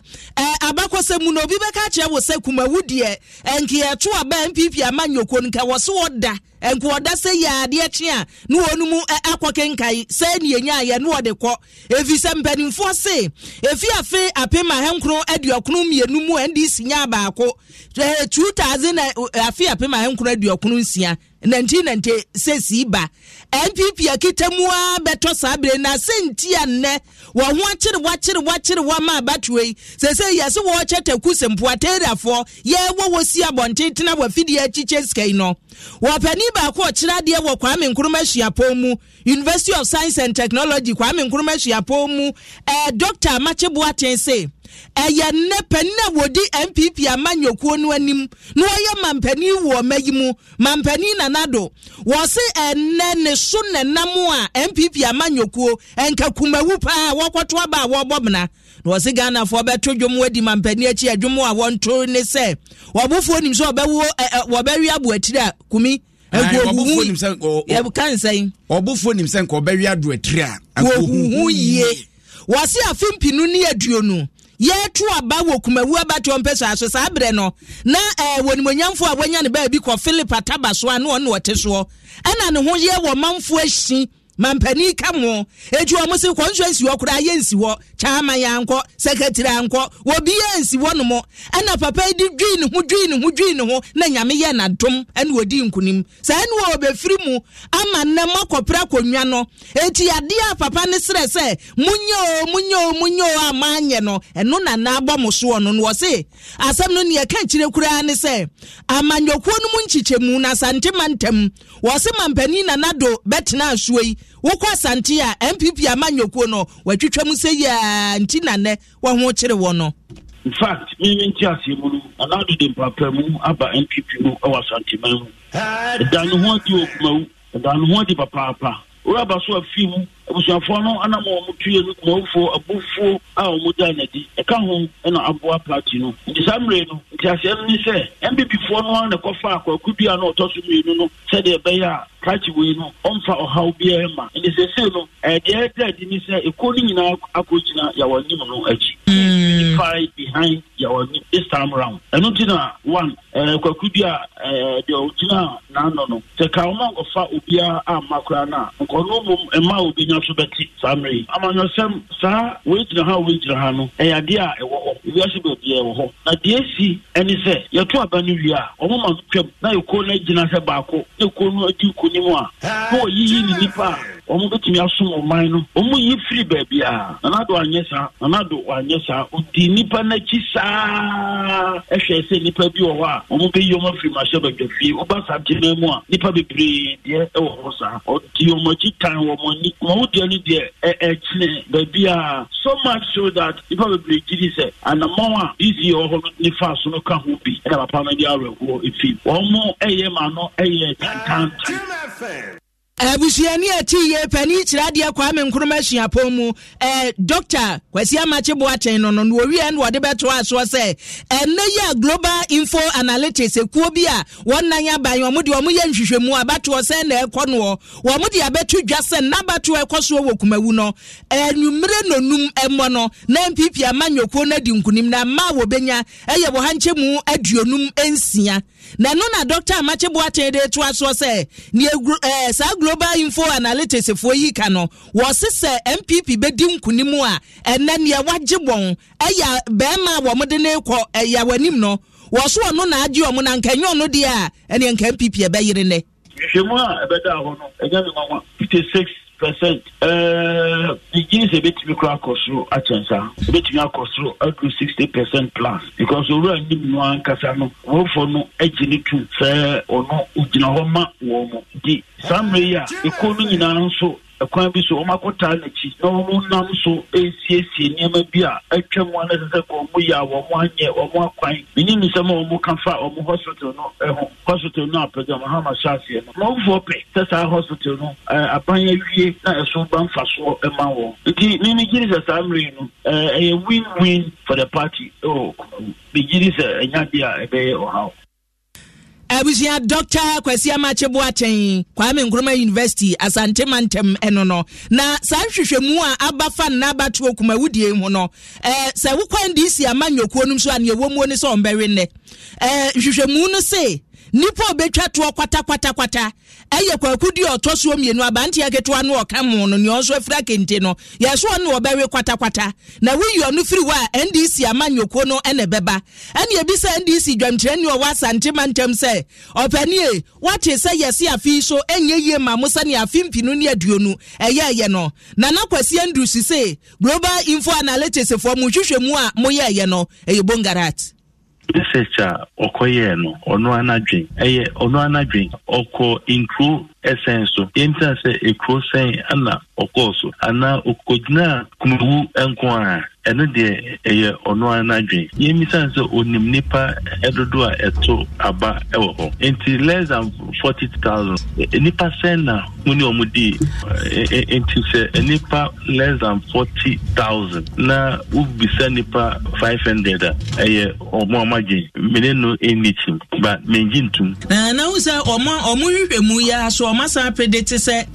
Abacosa Munobiba Catcher was Sekumawu dear, and Kia to a band Pipia Manukonka was order. Enkwada se ya de atia na wonu mu akwakenkai se nyenya ya no de kɔ efi se mpanimfo se efi afi apema henkro aduokunu mienu mu ndisi nya baako 2000 afi apema henkro aduokunu nsia 1990 sesi ba npp akitamu a beto sabre na senti anne wo ho akere wa ma batwei sese yesi wo chetaku sempoaterafo ye wo wosi abontentena wa fidi achiche skai no wo pani ba ko kirade wo Kwame Nkrumah Hyiapo mu University of Science and Technology Kwame Nkrumah Hyiapo mu Dr. Macheboaten say eya nepa na wodi MPP amanyokuo no anim no ye mampani wo mayimu mampani nanado wo se enne ne so nenam a MPP amanyokuo enka kumawu pa wokoto aba wo bobna no se Ghana fo beto dwom wadi mampani achi adwom a wonto ne se wobofo nim so obawo wobari abu atira kumi eguoguhu nim se ye kan sen obofo nim se ko obari adu atira aguoguhu ye wo se afimpinu ne aduonu ye to aba wokumawu aba to mpeso aso sa bre no na wonimonyamfo a wanya ne ba bi ko Philip Atabaso a no no teso ana ne ho ye wo manfo ahyi mampani ka mo eju o musi constituency wo kura ye nsi wo chairman ya nko secretary anko wo bi ye nsi wo no mo ana papa di dwin ho na nyame ye na dom ana wodi nkunim sa ana wo be firi mu ama na makopra konwa no enti ade a papa ne sere se munyo amanye no eno na na agba mo so no no se asem no ne ka kire kura ne se amanyoku no mu nchichemu na santema ntem wo se mampani na nado betna asuei wokwa santia MPP amanyokuo no watwetwam se ya ntina ne wo ho kire wo no in fact me nti asimu no anadu de papamu aba MPP no wa santiman dan ho di okumawu dan ho di papa ora ba so afimu abusuafo no anamo omutue no kumawfo abufo a omuda nadi e ka ho na aboa party no nti samre no nti asimu ni se MPP fo no na kofa akwakudua na otosume no se de beya kachi we no omfa ohaw bia ma in the sense no e de dread ni say ekoni nyina akojina ya wanim no achi fight behind ya wanim this time round anotina one kwakudia de ojina na no se ka omango fa obia amakra na nkono mum e ma obi nya so beti samre amanyosem sa we jira ha no e ya de a ewo ho we aso bia ewo ho na de si eni se yeto abanu wi a omoma twem na ekona jina se baako ekonu adi nimwa ko yi ni nipa omo betimi asom oman no omo yi free baby a anado anyesa odi nipa na chisa ehwe se nipa bi wo a omo be yoma free ma sheba dwafi oba sabjene mu a nipa bebre de e wo sa odi omo chitan wo mo ni mo odi ani de e chine baby a so much so that nipa bebre gidi se anamo a easy o ho ni fa so no ka ho bi e na papa me di arewo e fi omo eye ma no eye tantan Busiani ati peni chiradia kwa ame nkuruma shiapomu Dr. Kwesi amache buwache inono nuwe and wadebetu wa aswase Neya Global Info Analytics kuobia wana nyabanyo wamudi wamuye nshishemu abatu wasene konuo wamudi abetu jasen nabatu ekosuo wokumewuno numre no num emono na mpipi amanyo kuone diunkunim na mawo benya wahanche mu edionum ensia na nona Dr. amache buwache edetu aswase ni sa Global Info Analytics for Yikano was se MPP bedin kunimua and then ya wajibon eya bema wa modene kwa ya wanimno wasuwa nuna aji wa muna nkenyo no dia eni nke MPP ya bayirine shemwa ebeda hono enyami mwa 56% begins a bit microacrosu achensa a bit microacrosu up to 60% plus because we run in one casano we for no agile to say or no ujinahoma womo di samreya economy na nso ekwan bi so omakota na chi na omo nam so asiesie niam bi a atwam ana sese ko mu ya wo mo anye wo mo akwan minimi se mo mo kan fa omo hospital no ehun hospital no apega mahama shasie no mo fo pe sesa hospital no aban awie na eso ban fa so e ma wo nti mimi giri sesa amre no a win win for the party oh bi giri se enya bia e be ohaw Abusia Dr. Kwesi Amache Boateng Kwame Nkrumah University Asante Mantem enono na sanhwehwemu a abafa na bato okumawudie mu no sa wukwan disi amanyokuo num so ane ewomuo ne so mbere ne hwehwemu no se nipo obetwa to kwata eye kwakudi otoso mienu abanti aketua no okamo no ne onso afra kente no yeso no obewe kwata na wiyo no firi wa NDC amanyoko no ene beba ene ebisa NDC dwamtreni o wasante mantem se opanie wate se yesi afi so enye ye ma musa ne afimpi no ne aduonu eye no na nakwasi andru se Global Info Analytics for mu hwehwemu a moyeye no eye bongarat researcher okoye no ono anadwen oko include essence inta se ekrosen ana okoso ana okodina kumbu enkoa eno de eye ono anadwen yemisan se onim nipa edodo a eto aba ewo ho inti less than 40,000 nipa sena muni omudi inti se nipa less than 40,000 na ubisa nipa 500 eye omo amagin meneno enitim ba mengintum na usa omo hwehwemu ya so omasa predate se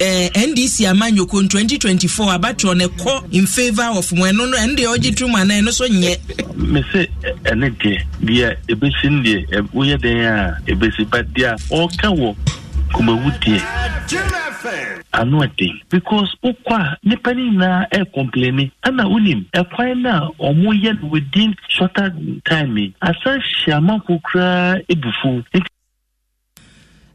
NDC amanyoko 2024 abatro ne ko in favor of weno no ende ojitruma na eno so nye me se ene de bia ebesi ndie uye den a ebesi badia o ka wo kuma wudie anote because okwa nepani na e complain ana unim e kwai na omoye within shorter time asa shama kokra ebufu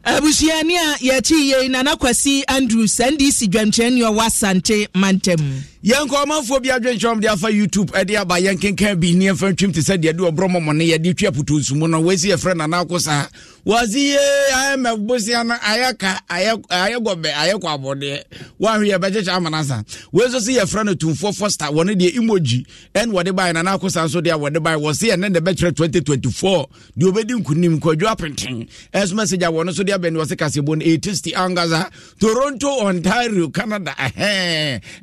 Abusiania yati ye nana kwasi Andrew Sandisi dwamteni yo wasante mantem yenko manfo bia dwenchom de afa YouTube ade aba yenkenkan bi ne afa twim te se de ade obromo mo ne ye de twa putunsumu no wezi ye frɛ nana akosa wazi I am Abusiana ayaka ayegobe ayekwa abode wahu ye beje chamanasa wezo si ye frɛ no tumfo foster woni de emoji en wode bai nana akosa so de wode bai wose ye ne de bekyere 2024 de obedi nkunim kwadwo apenten es message awon so de abeni wose Kasiebo ne etisti angaza Toronto Ontario Canada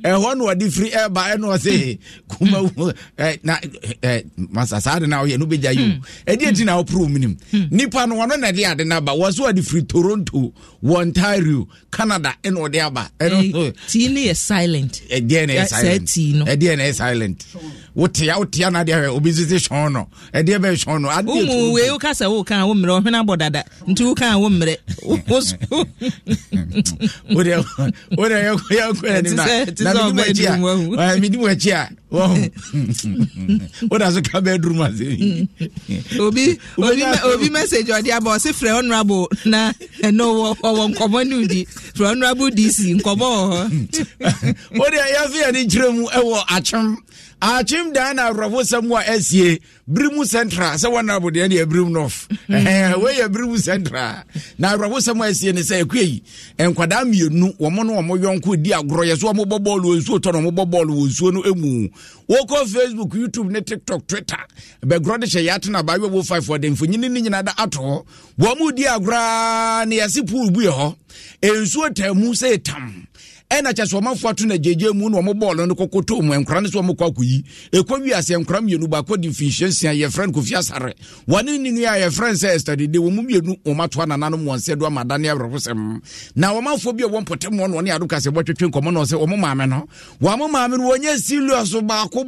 ehon wode free air by no say kuma na masasade na oye no beja you e di enti na opro minim nipa no wono na de ade na ba waso ade free Toronto Ontario Canada and ode aba e no ti ni silent e di na silent e di na silent wotia na de obizisi shon no e di be shon no ade umu we ukasa wo kan wo mre ohwena bodada nti wo kan wo mre ode yo kwere ni na I mean, what ya? What does a cabinet room Obi message or the about say friend honorable na no one common duty for honorable DC in Kobo. What are you feeling? Dream, I will Achim Dana Ravosa Mwa SE, Brimu Centra, someone about the end of Brim North. Where Brimu Centra. Now Ravosa Mwa SE and say, Quay, and Quadam, you know, woman or more young could dear Groyas, one mobile ball was so ton of mobile ball was so no emu. Walk off Facebook, YouTube, net TikTok, Twitter, Begrodish Yatana by your five for them for Ninin and other at all. Wamu dear Gran, Yasipu, we are, and so tell Musa Tam. Ena cha soma fotuna jeje mu no mo ball no kokoto mu enkra ne so mo kwakuyi ekwawi ase enkra mienu ba kodi finshensia ye friend ko fiasare wani ninu ya ye friend say study de wo mu mienu o mato anana no wonse do amadane abrosem na wo manfo bi e won potem on one aduka se botwetwe nkomo no se wo maame no wo maame no wonya serious ba ko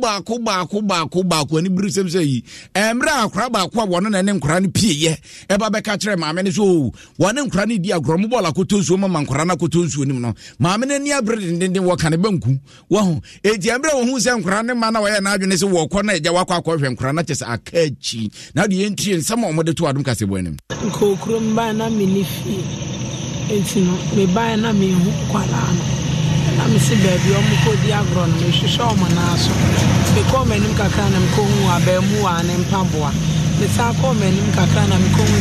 ani brisem sei emre akra ba ko wo no na ne nkra ne pieye e ba beka kire maame ne so wani nkra ne di agro mo ball akoto suo ma nkra na akoto suo nim no maame ne Breeding work and a bunku. Wow, a jammer who's young crana man away and I do walk corner, Jawaka and Cranaches are catchy. Now the entry and some of the two Adam Kasiebo. Cocrum by Namini, it's no by Nami Qualan. I'm a silver, Yomuko Diagron, which is Shawman also. The common Kakan and Konga, Bermua and Pambua. The Sakomen Kakan and Konga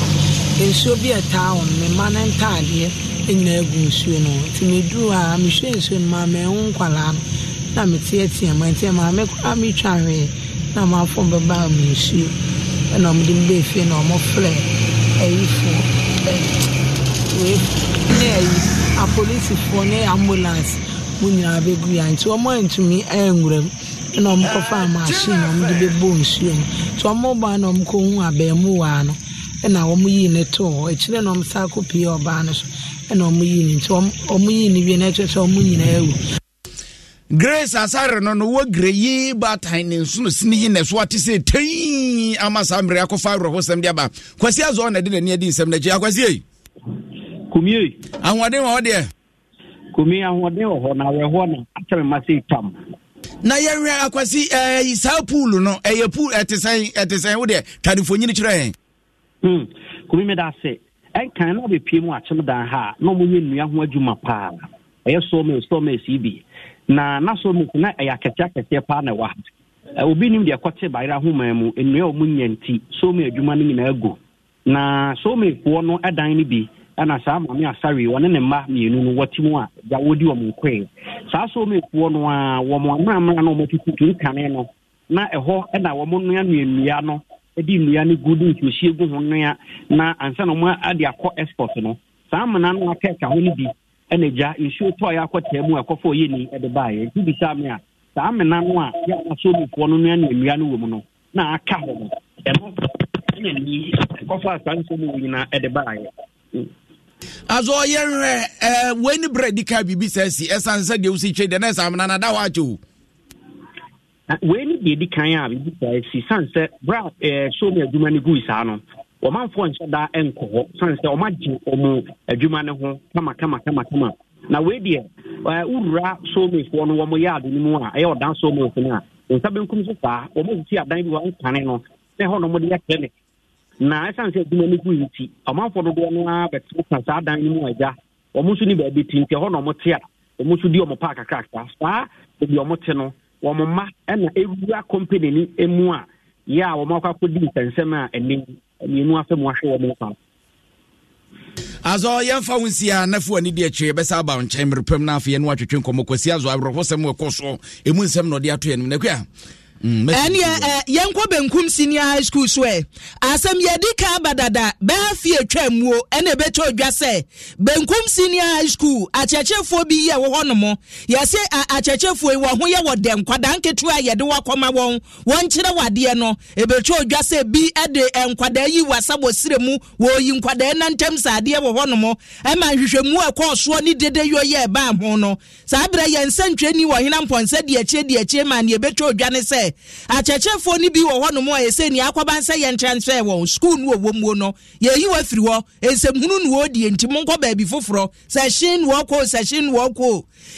says she'll be a town, a man and tidy. Ina egunsu no ti me dru a me hwensu ma me nkwala na me tie ma tie ma me kwa me twawe na ma fo be ba me su na me dem be fi na mo fle eyifo we ne a police fo ne ambulance munya be gu ya nti o mo ntumi enwura na mo ko fa machine na me be bo nsu so mo ba na mo ko hu abemu wa no na wo mo yi ne to e chire na mo sa ko pi oba no so Grace asare no wo greyi ba tinin sunu sini ne so ati se tei amasamre akofa rohosem dia ba kwasi azo na de nani adi nsem na ji akwasi ei kumie anwade wo de kumie anwade wo na we ho na atere masi tam na yewe akwasi isa pool no eye pool etisan wo de tadifonyi ni kire kumie da se and cannot be Pimu at Chamadan. No women, young Wajuma Pa. I saw me, so may CB. Now, so much, I can check at their partner. What I will be named their quarter by Rahumamu in real Munian tea, so may a Jumani in Ergo. Now, so may one no a diny be, and as I'm sorry, one in a map, you know what you want, that would do a monkey. So I saw me one more man or more people to Canano. Now a whole and our Monian Miano. Edi nuyani gudu ntushie gu honnya na ansana mo ade akọ export no saama na no akeka ho ni bi eneja issue to ya akọ temu akọfo ye ni ede baaye ti bi saama a saama na no a ya aso bi fo no nuyani wo mu no na aka ho e no ni akọfo asanso mu ni na ede baaye azo yenre weni bread ka bi sesi esanse de usi twe de na saama na da ho acho when the Kayab is sunset, Brad, show me a Jumani Guisano, or my phone said that uncle, sunset or Majin or more a Jumano, come. Now, wait, dear, Ura, show me for 1 yard anymore. I ordered so much now. In Sabin Kumsuka, or Mutia Daniel Canano, they hold on with the academic. Now, I sunset Jumani Guisi, a month for the Gona, but Sasa Daniel, or Musuni Baby Tinker, or Motia, or Musudio Park, a cracker, star, the Yomoteno. Wamama and every company ni emua ya wamaka kodi nsema eni enu afem wahwe wamaka azo yemfa wonsia nafu ani de akye besa aba nche mrepem na afye no atwetwe nkomo kwasi azo abrofosem ekoso emu nsem no de atoye ne kwa eni yenko Benkum Senior High School so asem yedi ka badada ba afye twamuo ene beto odwa se Benkum Senior High School achechefo bi ye wo hono mo yase achechefo e wo ho ye wo den kwada nketu a yede wakoma won won kire wade no ebeto odwa se bi ede enkwada yi wasabo siremu wo yi nkwada na ntem saade wo hono mo e ma hwehwemu ekoso ni dede yo ye ba ho no saabra ye nsantweni wo hena mponse de akyire ma ne ebeto odwa ne se achechefo ni bi wo hono mo yese ni akwabansa ye transfer wo school no wo mu no ye yi wa firi wo ensemhunu no odie ntimo nko ba bi foforo session woko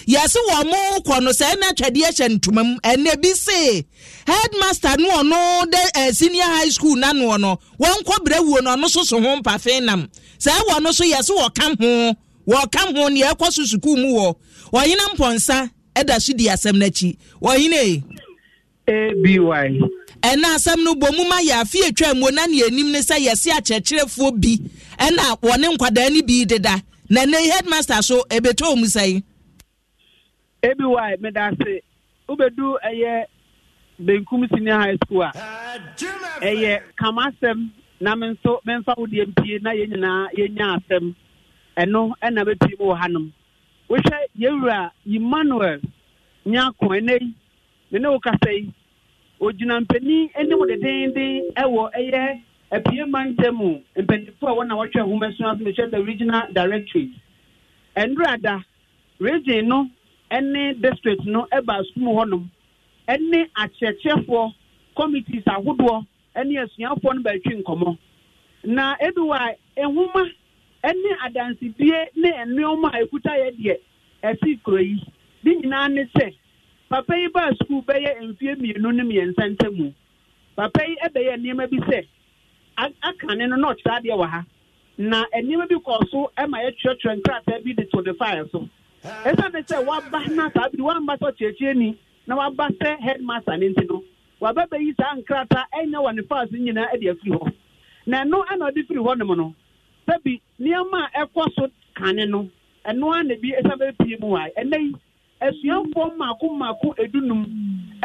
yase wo mo ko no se na twade ye ntumam ene bi se headmaster no ono de senior high school na no no won ko bra wo no no soso ho mpa fe nam se wo no so yase wo kam ho ne ekosusuku mu wo oyina mponsa Eda sudi asem na chi. Wo hine ABY. Ena asem no bomu ma ya afie atwa mu na ne anim ne se yesi akyekyerefuo bi. Ena wone nkwada ni bi deda. Na ne headmaster so ebeto mu sai. ABY me da se ubedu eye Benkum Senior High School a eye kamasem na menso menfa wo de mpie na ye nyina ye nya asem. Eno ena betu mu hanom. Wohwe yewura Emmanuel nyako enei nene okasai ogyina mpani enimu dedende ewo eye apiemantemu mpanifo a wona watwe ho meso aso the regional directory endrada region no ene district no eba sumu honum ene achechefo committees ahodo ene asuafo no ba twi nkomo na eduwa ehuma ene adansi bie ne enoma ekuta ye de esi kroyi bi nyina ne se papa yi ba school be ye mfie mienu ne miensantemu papa yi ebe ye niema bi se akane no no tade wa ha na niema bi ko so e ma ye twetwe nkrata bi de to the fire so esa ne se wa ba na ta bi wa mba so chechie ni na wa ba se headmaster ne ntino wa ba be yi sa nkrata enya wa ne pass nyina e de afiri ho na no ana de firi ho ne mo no sabi niema ekoso kane no eno ana bi esa be pie mu ai enai esuafo mako edunum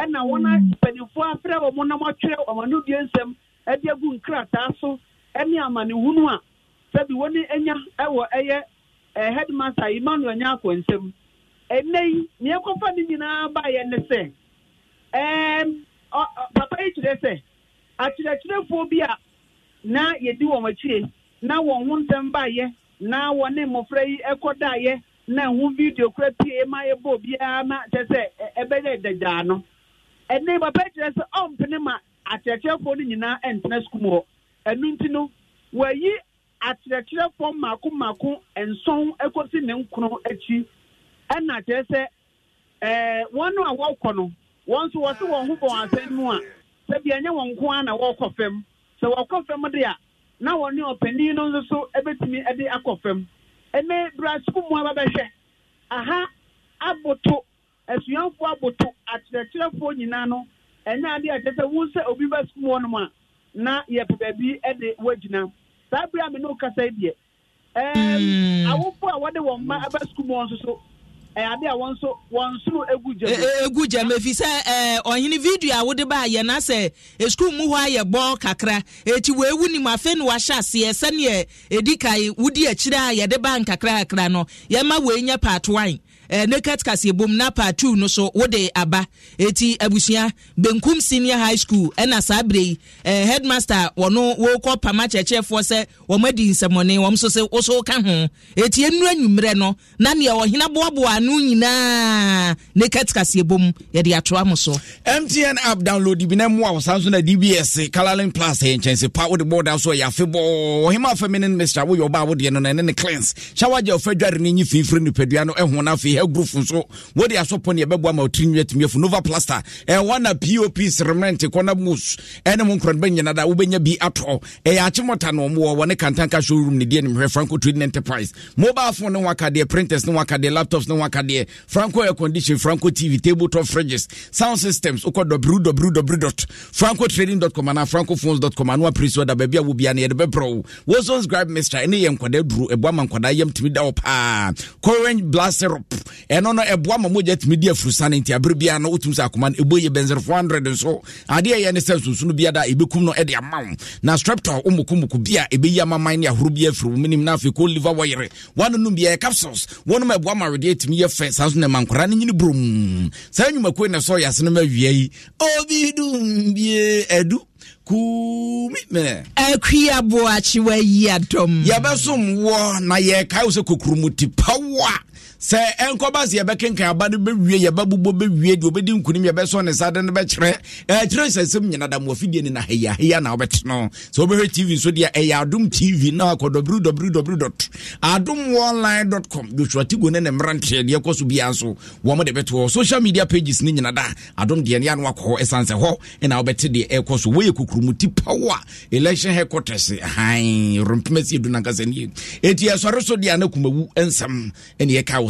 ena wona panifo afre wo na matwe amanu die nsem edi agu nkrata so eni amane hunu a sabi woni enya ewo eye headmaster Emmanuel nyako nsem enei ne ekofa ni nyina ba ye ne se papa e tire se atirefo bia na yedi wo matwe na won huntem ba ye na woni mofrai ekoda ye na hu video kura pie ma ye bo bia ma tese ebele dada no ene ba petre se ompene ma atrechefo ni nyina entena skumo enu ntino wayi atrechefo mako enson ekosi ne nkunu achi ena tese wonu a wokọ no wonso wose won hubo asenu a se bia nya won ko ana wokọfem se wokọfem de a na woni openi no nso ebetimi ede akọfem ene brasku mu ababehwe aha aboto asuanfo aboto atrechefo nyina no ene ade atete wuse obi basku mu no ma na ye pebabi ede wagina sabra me no kasa die awofo a wode won ma abasku mu onso so ade a wonso wonsuru eguje me fi se ohini video a wode ba ye na se school mu ho aye bon kakra eti we wuni mafe no wa shase ye se ne edikai wudi akira ye de ba nkakra akra no ye ma we nya part 1 naked Kasiebo na part 2 no so wode aba eti abusua Benkum Senior High School ena sabre headmaster wono wo ko pama cheche fo se wo madi nsemone wo so se wo so ka ho eti enu anwumre no na ne ohina boaboa no nyina naked Kasiebo ye de atoa mo so MTN app download bi na mo awo sanso na DBS Kalalin Plus he chense pa wo de board so ya febo hima feminine mister wo yo ba wo de no na ne cleanse shawa je ofadware ni nyififiri ni pedua no ehun na fe group so what they are so pony about my trinity Nova Plaster and one POP's remnant corner moose and one crowd bang another ubenya be at all a achimota no more one cantanka showroom the DNM Franco Trading Enterprise mobile phone no waka their printers no waka their laptops no waka their Franco air condition Franco TV tabletop fridges sound systems oko www.francotrading.com and francophones.com and one priest order baby will be an edbe bro was subscribe Mr. Any Yam Quadru a woman could I am to meet up current blaster up and on a bomb jet media for sanity, a bribia no to Sakuman, a boy benzer 400 and so. Idea and sense soon be that Ibukuno at the amount. Now, streptor, Umukumukubia, a beyama minia, Rubia from Minim Nafi, cold liver wire, one of Nubia capsules, one of my bomber radiate me a face, thousand a man running in the broom. Send you McQueen, so ya cinema VA. Oh, be doom, be a do. Kumime akria boachi wa yi adom yabasomwo na ye kai so kokrumuti pawa se enkobase yebekenkan abade bewie yebabubo bewie de obedi nkunim yebeso ne sade ne bekere kire sesem nyina da mo afidie ne na heya na obetno so obehwe tv so dia eya adom tv na akodo www.adomonline.com Joshua Tigo ne mrantie de ekoso bia so wo mo de beto social media pages ni nyina da adom de ne anwa ko esanse ho na obetide ekoso wo ye Kumuti power election headquarters. Hi, Rumpmesi Dunakaseni. 8 years or so, Diana Kumu and some and Yaka will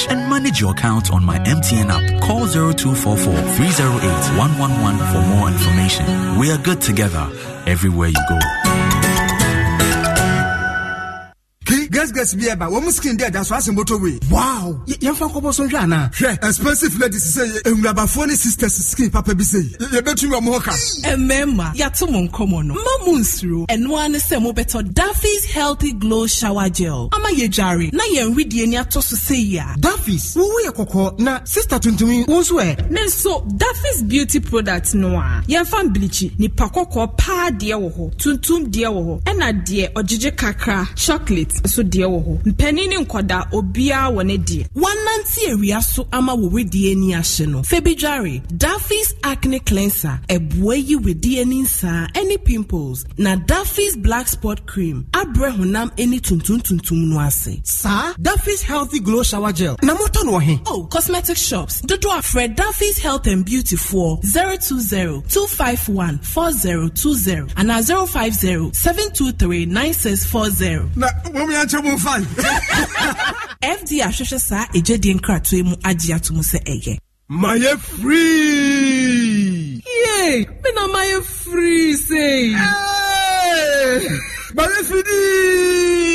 and manage your account on my MTN app. Call 0244 308 111 for more information. We are good together everywhere you go. Guess be about one skin there. That's why I'm motorway. Wow, you're from Kobosonjana. Yeah, expensive ladies say, and rubber phone sisters skin, Papa Bissay. You bet you are more cast. And Memma, Yatumon Common, Mamunsru, and one is Semobeto Daffy's Healthy Glow Shower Gel. Ama Yejari, Nayan Ridiania Tosusia. Daffy's, who we are Coco, na sister Tuntumi, who's where? Then so Daffy's beauty products noa. Yafan Bleachy, Nipakoko, Pa Diawoho, Tuntum Diawoho, and a dear or Jija Kakra, chocolate. So dear woho mpanini nkoda obia wone die wananti area so ama wo wedie ni ahye no febijare Daffy's acne cleanser eboe yi wedie ni nsa any pimples na Daffy's black spot cream abre honam any tuntuntuntum no ase sa Daffy's healthy glow shower gel na moto no he oh cosmetic shops dodo afred Daffy's health and beauty for 020-251-4020 and 050-723-9640 na FD Asheshasa Ejedi Nkratwe mu agye atomu se eye. Maye free. Yay, me na maye free say. Hey! Maye free.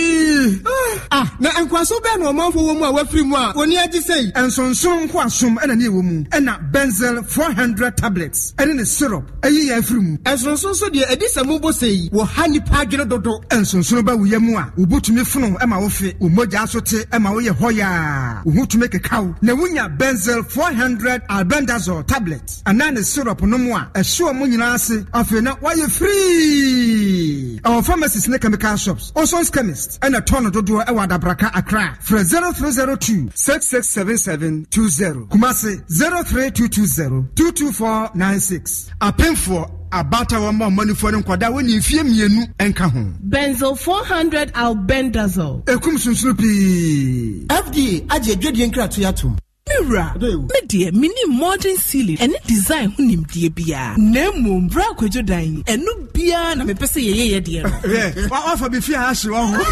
Ah, na enkwaso be na omanfo wo mu a wafri mu a oni agye sei ensonson kwasom ena ne wo mu ena benzel 400 tablets ena ne syrup ayi ya afri mu ensonson so de edisa mu bo sei wo hani padwene dodo ensonson ba wo yamu a obotumi funu ema wo fe omogya asote ema wo ye hoya ohutume kekawo na wunya benzel 400 albendazole tablets ena ne syrup no mu a ehwe mu nyina ase afi na wa ye free our pharmacies ne chemical shops Oson's chemist ena tono dodo ewa Braka Accra. Fred 0302-667720. Kumasi 03220-22496. A pen for about our more money for them. When you fear me and come home. Benzo 400 albendazole. Ekum Susupi. FDA Aje Jodian Kratuyatum. Mira, me dear, mini modern ceiling, and design who named dear Bia. Nemo, Braco Jodine, and no Bia, and me pese ye, dear. What offer be fear as you are?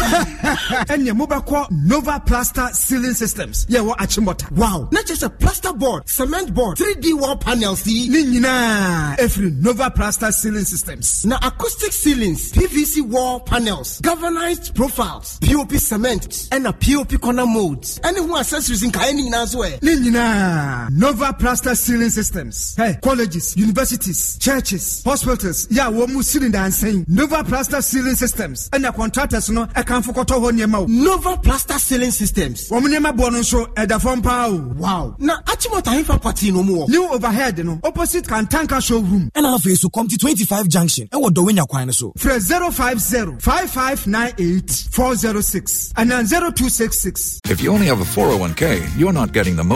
And your mobile call Nova Plaster Ceiling Systems. Yeah, what Achimota. Wow, not just a plaster board, cement board, 3D wall panels, see? Nina, every Nova Plaster Ceiling Systems. Now, acoustic ceilings, PVC wall panels, galvanized profiles, POP cement, and a POP corner molds. Anyone accessories in Kaini Nazwe. Nova Plaster Ceiling Systems. Hey, colleges, universities, churches, hospitals. Yeah, we must cylinder and saying Nova Plaster Ceiling Systems. And the contractors no, I can't forget to warn you now. Nova Plaster Ceiling Systems. We must never born on show at the phone power. Wow. Now, actually, what I have for party no more. New overhead no. Opposite Kantanka showroom. And our face will come to 25 junction. And what do we need to so? Fred 050-5598-406 and then 0266. If you only have a 401k, you're not getting the most.